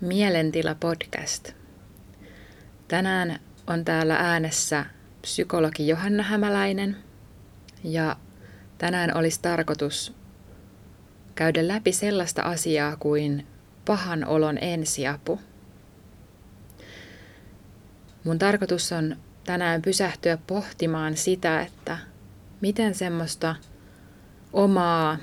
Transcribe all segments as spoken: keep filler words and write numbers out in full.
Mielentila podcast. Tänään on täällä äänessä psykologi Johanna Hämäläinen ja tänään olisi tarkoitus käydä läpi sellaista asiaa kuin pahan olon ensiapu. Mun tarkoitus on tänään pysähtyä pohtimaan sitä, että miten semmoista omaa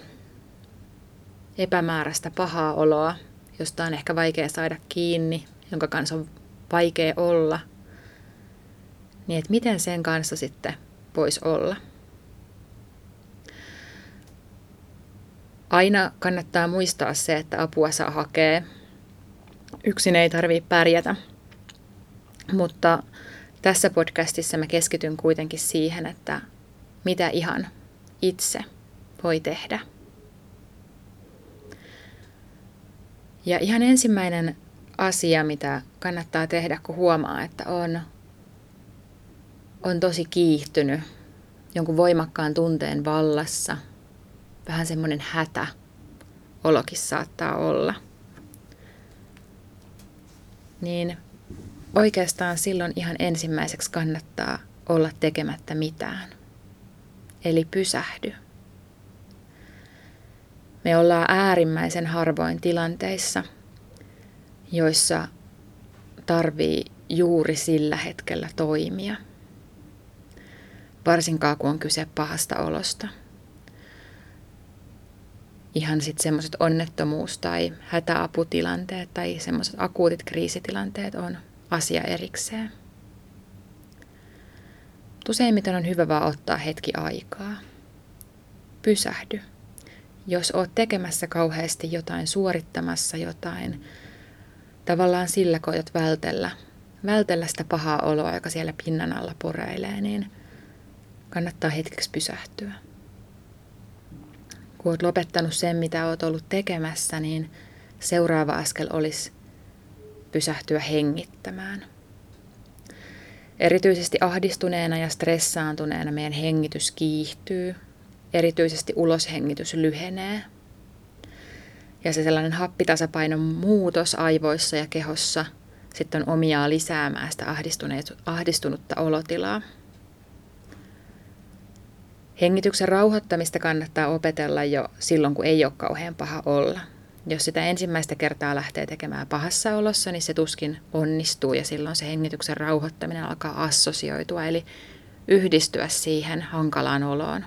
epämääräistä pahaa oloa, josta on ehkä vaikea saada kiinni, jonka kanssa on vaikea olla, niin että miten sen kanssa sitten voisi olla. Aina kannattaa muistaa se, että apua saa hakea. Yksin ei tarvitse pärjätä, mutta tässä podcastissa mä keskityn kuitenkin siihen, että mitä ihan itse voi tehdä. Ja ihan ensimmäinen asia, mitä kannattaa tehdä, kun huomaa, että on, on tosi kiihtynyt jonkun voimakkaan tunteen vallassa. Vähän semmoinen hätäolokin saattaa olla. Niin oikeastaan silloin ihan ensimmäiseksi kannattaa olla tekemättä mitään. Eli pysähdy. Me ollaan äärimmäisen harvoin tilanteissa, joissa tarvii juuri sillä hetkellä toimia. Varsinkaan kun on kyse pahasta olosta. Ihan sitten semmoiset onnettomuus- tai hätäaputilanteet tai semmoiset akuutit kriisitilanteet on asia erikseen. Useimmiten on hyvä vaan ottaa hetki aikaa. Pysähdy. Jos oot tekemässä kauheasti jotain, suorittamassa jotain, tavallaan sillä koetat vältellä, vältellä sitä pahaa oloa, joka siellä pinnan alla poreilee, niin kannattaa hetkeksi pysähtyä. Kun oot lopettanut sen, mitä oot ollut tekemässä, niin seuraava askel olisi pysähtyä hengittämään. Erityisesti ahdistuneena ja stressaantuneena meidän hengitys kiihtyy. Erityisesti uloshengitys lyhenee. Ja se sellainen happitasapainon muutos aivoissa ja kehossa sitten on omiaan lisäämään sitä ahdistunutta olotilaa. Hengityksen rauhoittamista kannattaa opetella jo silloin, kun ei ole kauhean paha olla. Jos sitä ensimmäistä kertaa lähtee tekemään pahassa olossa, niin se tuskin onnistuu ja silloin se hengityksen rauhoittaminen alkaa assosioitua, eli yhdistyä siihen hankalaan oloon.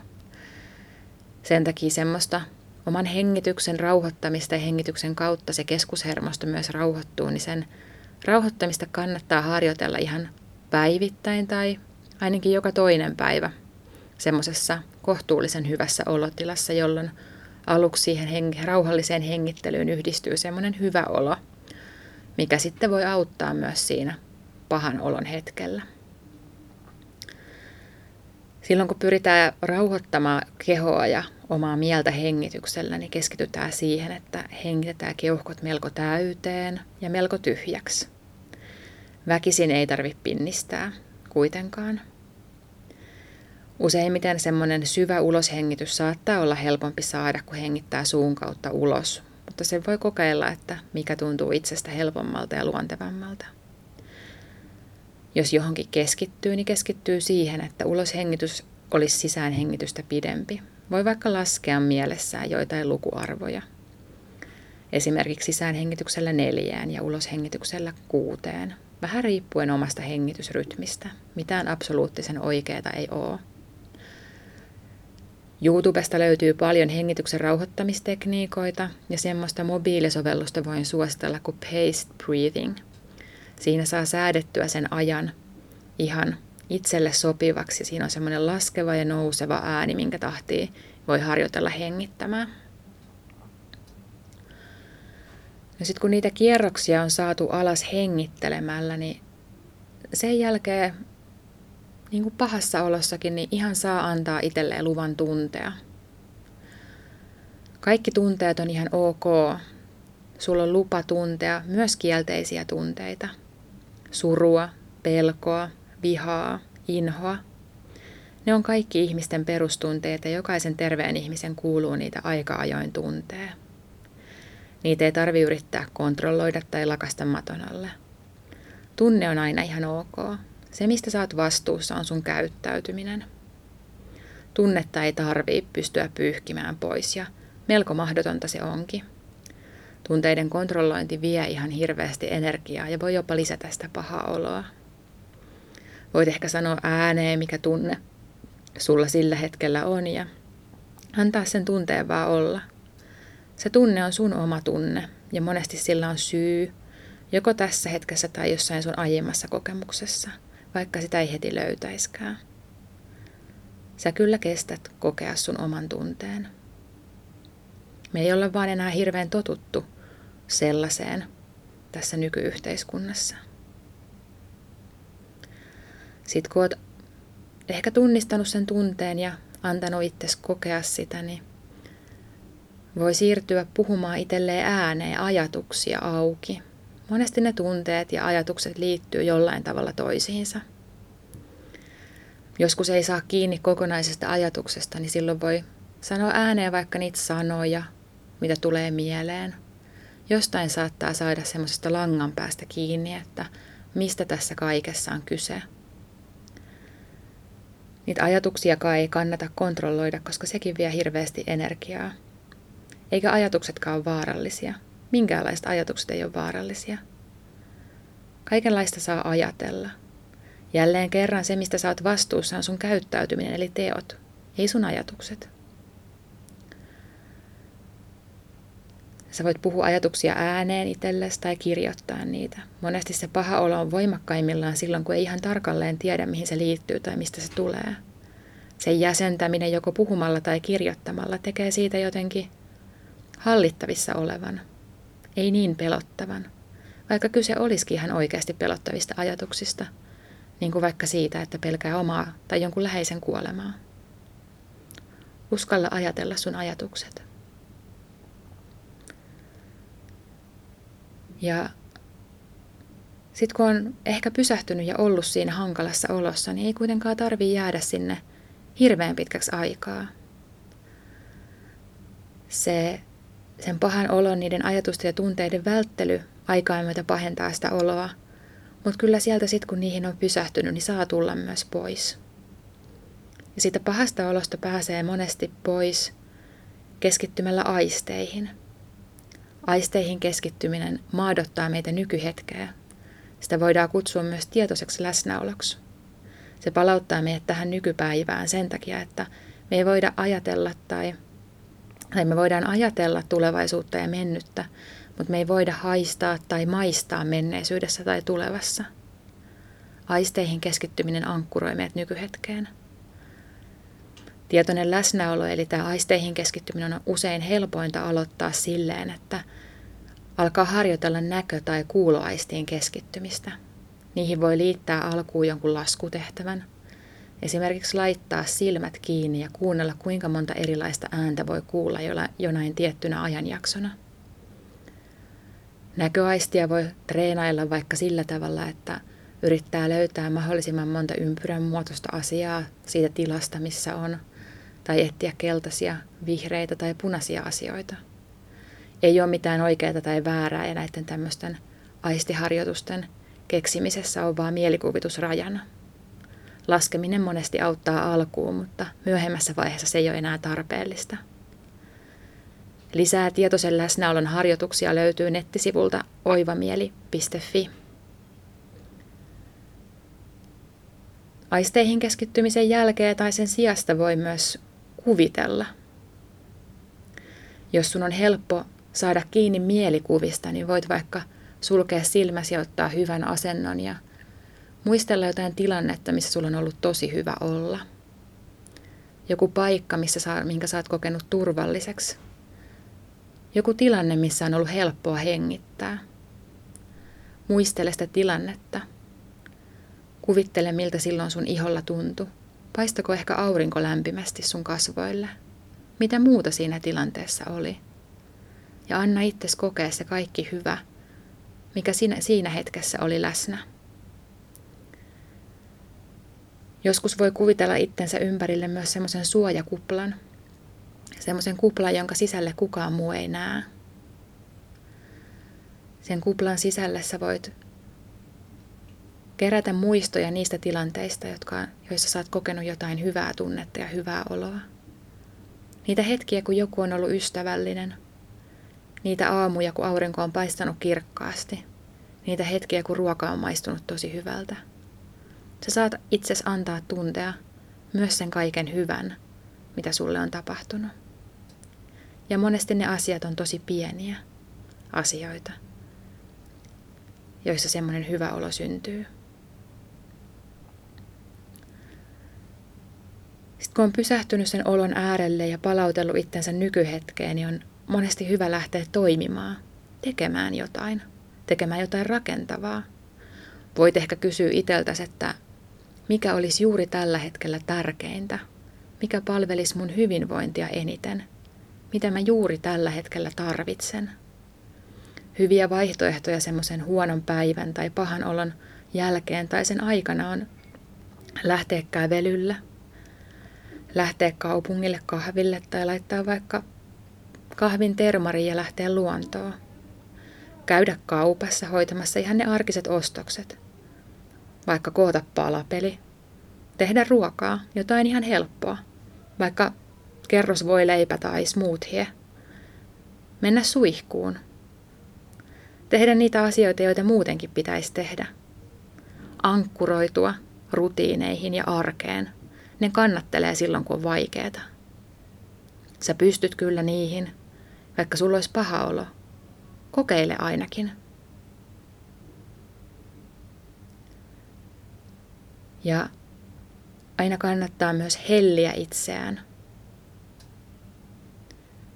Sen takia semmoista oman hengityksen rauhoittamista ja hengityksen kautta se keskushermosto myös rauhoittuu, niin sen rauhoittamista kannattaa harjoitella ihan päivittäin tai ainakin joka toinen päivä semmoisessa kohtuullisen hyvässä olotilassa, jolloin aluksi siihen heng- rauhalliseen hengittelyyn yhdistyy semmoinen hyvä olo, mikä sitten voi auttaa myös siinä pahan olon hetkellä. Silloin kun pyritään rauhoittamaan kehoa ja omaa mieltä hengityksellä, niin keskitytään siihen, että hengitetään keuhkot melko täyteen ja melko tyhjäksi. Väkisin ei tarvitse pinnistää kuitenkaan. Useimmiten semmoinen syvä uloshengitys saattaa olla helpompi saada, kun hengittää suun kautta ulos, mutta sen voi kokeilla, että mikä tuntuu itsestä helpommalta ja luontevammalta. Jos johonkin keskittyy, niin keskittyy siihen, että uloshengitys olisi sisäänhengitystä pidempi. Voi vaikka laskea mielessään joitain lukuarvoja. Esimerkiksi sisäänhengityksellä neljään ja uloshengityksellä kuuteen. Vähän riippuen omasta hengitysrytmistä. Mitään absoluuttisen oikeaa ei ole. YouTubesta löytyy paljon hengityksen rauhoittamistekniikoita ja semmoista mobiilisovellusta voin suositella kuin Paced Breathing. Siinä saa säädettyä sen ajan ihan itselle sopivaksi. Siinä on semmoinen laskeva ja nouseva ääni, minkä tahtiin voi harjoitella hengittämään. No sitten kun niitä kierroksia on saatu alas hengittelemällä, niin sen jälkeen niin kuin pahassa olossakin niin ihan saa antaa itselleen luvan tuntea. Kaikki tunteet on ihan ok. Sulla on lupa tuntea myös kielteisiä tunteita. Surua, pelkoa, vihaa, inhoa. Ne on kaikki ihmisten perustunteita ja jokaisen terveen ihmisen kuuluu niitä aika ajoin tuntea. Niitä ei tarvitse yrittää kontrolloida tai lakasta maton alle. Tunne on aina ihan ok. Se, mistä sä oot vastuussa, on sun käyttäytyminen. Tunnetta ei tarvitse pystyä pyyhkimään pois ja melko mahdotonta se onkin. Tunteiden kontrollointi vie ihan hirveästi energiaa ja voi jopa lisätä sitä pahaa oloa. Voit ehkä sanoa ääneen, mikä tunne sulla sillä hetkellä on ja antaa sen tunteen vaan olla. Se tunne on sun oma tunne ja monesti sillä on syy, joko tässä hetkessä tai jossain sun aiemmassa kokemuksessa, vaikka sitä ei heti löytäiskään. Sä kyllä kestät kokea sun oman tunteen. Me ei olla vaan enää hirveän totuttu sellaiseen tässä nykyyhteiskunnassa. Sitten kun oot ehkä tunnistanut sen tunteen ja antanut itsesi kokea sitä, niin voi siirtyä puhumaan itselleen ääneen ajatuksia auki. Monesti ne tunteet ja ajatukset liittyy jollain tavalla toisiinsa. Joskus ei saa kiinni kokonaisesta ajatuksesta, niin silloin voi sanoa ääneen vaikka niitä sanoja, mitä tulee mieleen. Jostain saattaa saada semmoisesta langan päästä kiinni, että mistä tässä kaikessa on kyse. Niitä ajatuksiakaan ei kannata kontrolloida, koska sekin vie hirveästi energiaa. Eikä ajatuksetkaan ole vaarallisia. Minkäänlaiset ajatukset ei ole vaarallisia. Kaikenlaista saa ajatella. Jälleen kerran se, mistä sä oot vastuussa, on sun käyttäytyminen, eli teot, ei sun ajatukset. Sä voit puhua ajatuksia ääneen itsellesi tai kirjoittaa niitä. Monesti se paha olo on voimakkaimmillaan silloin, kun ei ihan tarkalleen tiedä, mihin se liittyy tai mistä se tulee. Sen jäsentäminen joko puhumalla tai kirjoittamalla tekee siitä jotenkin hallittavissa olevan, ei niin pelottavan. Vaikka kyse olisikin ihan oikeasti pelottavista ajatuksista, niin kuin vaikka siitä, että pelkää omaa tai jonkun läheisen kuolemaa. Uskalla ajatella sun ajatukset. Ja sit kun on ehkä pysähtynyt ja ollut siinä hankalassa olossa, niin ei kuitenkaan tarvitse jäädä sinne hirveän pitkäksi aikaa. Se, sen pahan olon, niiden ajatusten ja tunteiden välttely aikaa myötä pahentaa sitä oloa, mutta kyllä sieltä sit kun niihin on pysähtynyt, niin saa tulla myös pois. Ja siitä pahasta olosta pääsee monesti pois keskittymällä aisteihin. Aisteihin keskittyminen maadottaa meitä nykyhetkeä. Sitä voidaan kutsua myös tietoiseksi läsnäoloksi. Se palauttaa meidät tähän nykypäivään sen takia, että me ei voida ajatella tai, tai me voidaan ajatella tulevaisuutta ja mennyttä, mutta me ei voida haistaa tai maistaa menneisyydessä tai tulevassa. Aisteihin keskittyminen ankkuroi meidät nykyhetkeen. Tietoinen läsnäolo, eli tämä aisteihin keskittyminen, on usein helpointa aloittaa silleen, että alkaa harjoitella näkö- tai kuuloaistiin keskittymistä. Niihin voi liittää alkuun jonkun laskutehtävän. Esimerkiksi laittaa silmät kiinni ja kuunnella, kuinka monta erilaista ääntä voi kuulla jonain tiettynä ajanjaksona. Näköaistia voi treenailla vaikka sillä tavalla, että yrittää löytää mahdollisimman monta ympyrän muotoista asiaa siitä tilasta, missä on, tai etsiä keltaisia, vihreitä tai punaisia asioita. Ei ole mitään oikeaa tai väärää, ja näiden tämmöisten aistiharjoitusten keksimisessä on vaan mielikuvitusrajana. Laskeminen monesti auttaa alkuun, mutta myöhemmässä vaiheessa se ei ole enää tarpeellista. Lisää tietoisen läsnäolon harjoituksia löytyy nettisivulta oivamieli piste fi. Aisteihin keskittymisen jälkeen tai sen sijasta voi myös kuvitella. Jos sun on helppo saada kiinni mielikuvista, niin voit vaikka sulkea silmäsi ja ottaa hyvän asennon ja muistella jotain tilannetta, missä sulla on ollut tosi hyvä olla. Joku paikka, missä saa, minkä sä oot kokenut turvalliseksi. Joku tilanne, missä on ollut helppoa hengittää. Muistele sitä tilannetta. Kuvittele, miltä silloin sun iholla tuntui. Paistako ehkä aurinko lämpimästi sun kasvoille? Mitä muuta siinä tilanteessa oli? Ja anna itsesi kokea se kaikki hyvä, mikä siinä hetkessä oli läsnä. Joskus voi kuvitella itsensä ympärille myös semmoisen suojakuplan. Semmoisen kuplan, jonka sisälle kukaan muu ei näe. Sen kuplan sisällä sä voit kerätä muistoja niistä tilanteista, jotka, joissa sä oot kokenut jotain hyvää tunnetta ja hyvää oloa. Niitä hetkiä, kun joku on ollut ystävällinen. Niitä aamuja, kun aurinko on paistanut kirkkaasti. Niitä hetkiä, kun ruoka on maistunut tosi hyvältä. Sä saat itsesi antaa tuntea myös sen kaiken hyvän, mitä sulle on tapahtunut. Ja monesti ne asiat on tosi pieniä asioita, joissa semmoinen hyvä olo syntyy. Sitten kun on pysähtynyt sen olon äärelle ja palautellut itsensä nykyhetkeen, niin on monesti hyvä lähteä toimimaan, tekemään jotain, tekemään jotain rakentavaa. Voit ehkä kysyä itseltäsi, että mikä olisi juuri tällä hetkellä tärkeintä, mikä palvelisi mun hyvinvointia eniten, mitä mä juuri tällä hetkellä tarvitsen. Hyviä vaihtoehtoja semmoisen huonon päivän tai pahan olon jälkeen tai sen aikana on lähteä kävelylle, lähteä kaupungille kahville tai laittaa vaikka kahvin termariin ja lähteä luontoon. Käydä kaupassa hoitamassa ihan ne arkiset ostokset. Vaikka koota palapeli. Tehdä ruokaa, jotain ihan helppoa. Vaikka kerrosvoileipä tai smoothie. Mennä suihkuun. Tehdä niitä asioita, joita muutenkin pitäisi tehdä. Ankkuroitua rutiineihin ja arkeen. Ne kannattelee silloin, kun on vaikeeta. Sä pystyt kyllä niihin, vaikka sulla olisi paha olo. Kokeile ainakin. Ja aina kannattaa myös helliä itseään.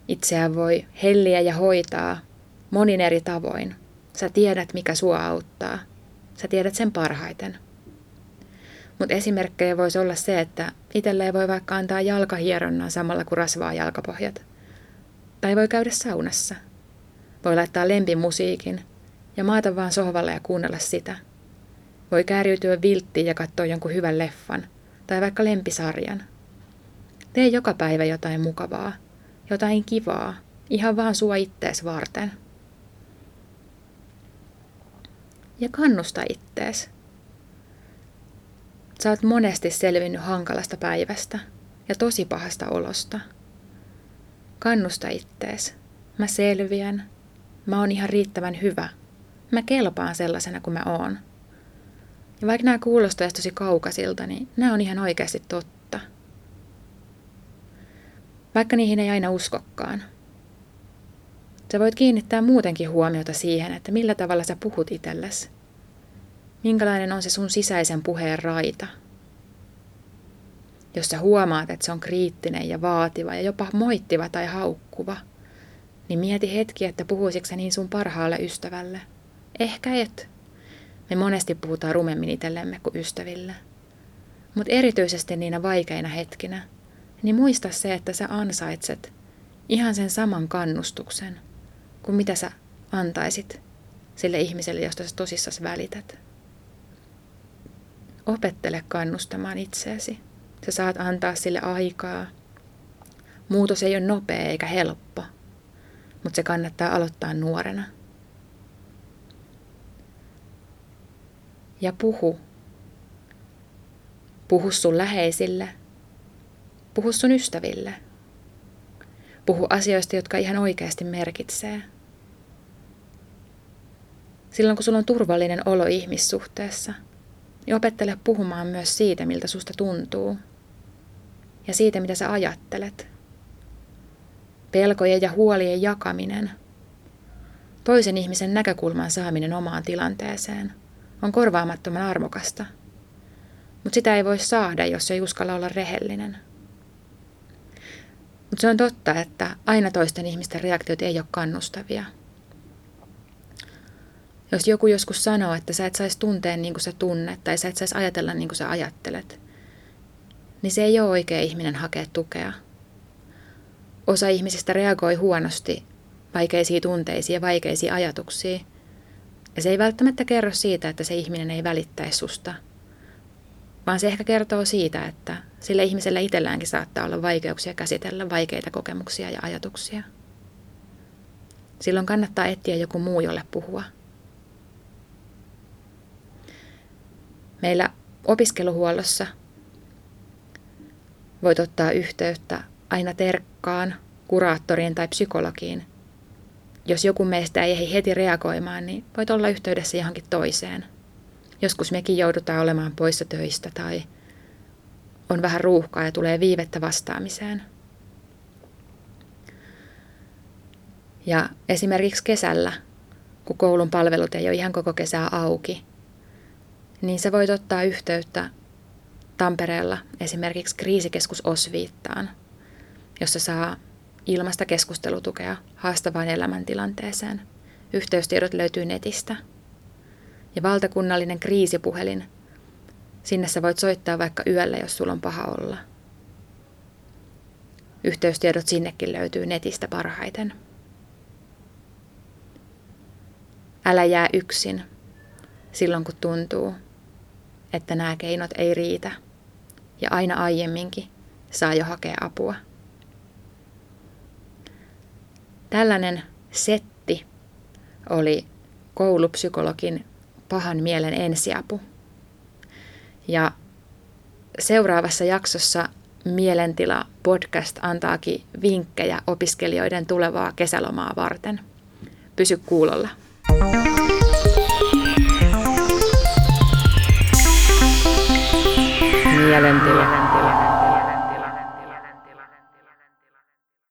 Itseään voi helliä ja hoitaa monin eri tavoin. Sä tiedät, mikä sua auttaa. Sä tiedät sen parhaiten. Mutta esimerkkejä voisi olla se, että itselleen voi vaikka antaa jalkahieronnan samalla kuin rasvaa jalkapohjat. Tai voi käydä saunassa. Voi laittaa lempimusiikin ja maata vaan sohvalle ja kuunnella sitä. Voi kääriytyä vilttiin ja katsoa jonkun hyvän leffan tai vaikka lempisarjan. Tee joka päivä jotain mukavaa, jotain kivaa, ihan vaan sua ittees varten. Ja kannusta ittees. Sä oot monesti selvinnyt hankalasta päivästä ja tosi pahasta olosta. Kannusta ittees. Mä selviän. Mä oon ihan riittävän hyvä. Mä kelpaan sellaisena kuin mä oon. Ja vaikka nämä kuulostaisi tosi kaukaisilta, niin nämä on ihan oikeasti totta. Vaikka niihin ei aina uskokkaan. Sä voit kiinnittää muutenkin huomiota siihen, että millä tavalla sä puhut itsellesi. Minkälainen on se sun sisäisen puheen raita. Jos sä huomaat, että se on kriittinen ja vaativa ja jopa moittiva tai haukkuva, niin mieti hetki, että puhuisitko sä niin sun parhaalle ystävälle. Ehkä et. Me monesti puhutaan rumemmin itsellemme kuin ystäville. Mutta erityisesti niinä vaikeina hetkinä, niin muista se, että sä ansaitset ihan sen saman kannustuksen kuin mitä sä antaisit sille ihmiselle, josta sä tosissas välität. Opettele kannustamaan itseäsi. Sä saat antaa sille aikaa. Muutos ei ole nopea eikä helppo. Mutta se kannattaa aloittaa nuorena. Ja puhu. Puhu sun läheisille. Puhu sun ystäville. Puhu asioista, jotka ihan oikeasti merkitsee. Silloin kun sulla on turvallinen olo ihmissuhteessa, niin opettele puhumaan myös siitä, miltä susta tuntuu. Ja siitä, mitä sä ajattelet. Pelkojen ja huolien jakaminen, toisen ihmisen näkökulman saaminen omaan tilanteeseen, on korvaamattoman arvokasta. Mutta sitä ei voi saada, jos ei uskalla olla rehellinen. Mutta se on totta, että aina toisten ihmisten reaktiot ei ole kannustavia. Jos joku joskus sanoo, että sä et saisi tuntea niin kuin sä tunnet, tai sä et saisi ajatella niin kuin sä ajattelet, niin se ei ole oikea ihminen hakea tukea. Osa ihmisistä reagoi huonosti vaikeisiin tunteisiin ja vaikeisiin ajatuksiin. Ja se ei välttämättä kerro siitä, että se ihminen ei välittäisi susta. Vaan se ehkä kertoo siitä, että sillä ihmisellä itselläänkin saattaa olla vaikeuksia käsitellä vaikeita kokemuksia ja ajatuksia. silloin kannattaa etsiä joku muu, jolle puhua. Meillä opiskeluhuollossa voit ottaa yhteyttä aina terkkaan, kuraattoriin tai psykologiin. Jos joku meistä ei ehdi heti reagoimaan, niin voit olla yhteydessä johonkin toiseen. Joskus mekin joudutaan olemaan poissa töistä tai on vähän ruuhkaa ja tulee viivettä vastaamiseen. Ja esimerkiksi kesällä, kun koulun palvelut ei ole ihan koko kesää auki, niin sä voit ottaa yhteyttä Tampereella esimerkiksi kriisikeskus Osviittaan, jossa saa ilmaista keskustelutukea haastavaan elämäntilanteeseen. Yhteystiedot löytyy netistä. Ja valtakunnallinen kriisipuhelin. Sinne sä voit soittaa vaikka yöllä, jos sulla on paha olla. Yhteystiedot sinnekin löytyy netistä parhaiten. Älä jää yksin silloin, kun tuntuu, että nämä keinot ei riitä. Ja aina aiemminkin saa jo hakea apua. Tällainen setti oli koulupsykologin pahan mielen ensiapu. Ja seuraavassa jaksossa Mielentila podcast antaakin vinkkejä opiskelijoiden tulevaa kesälomaa varten. Pysy kuulolla. Mielentila.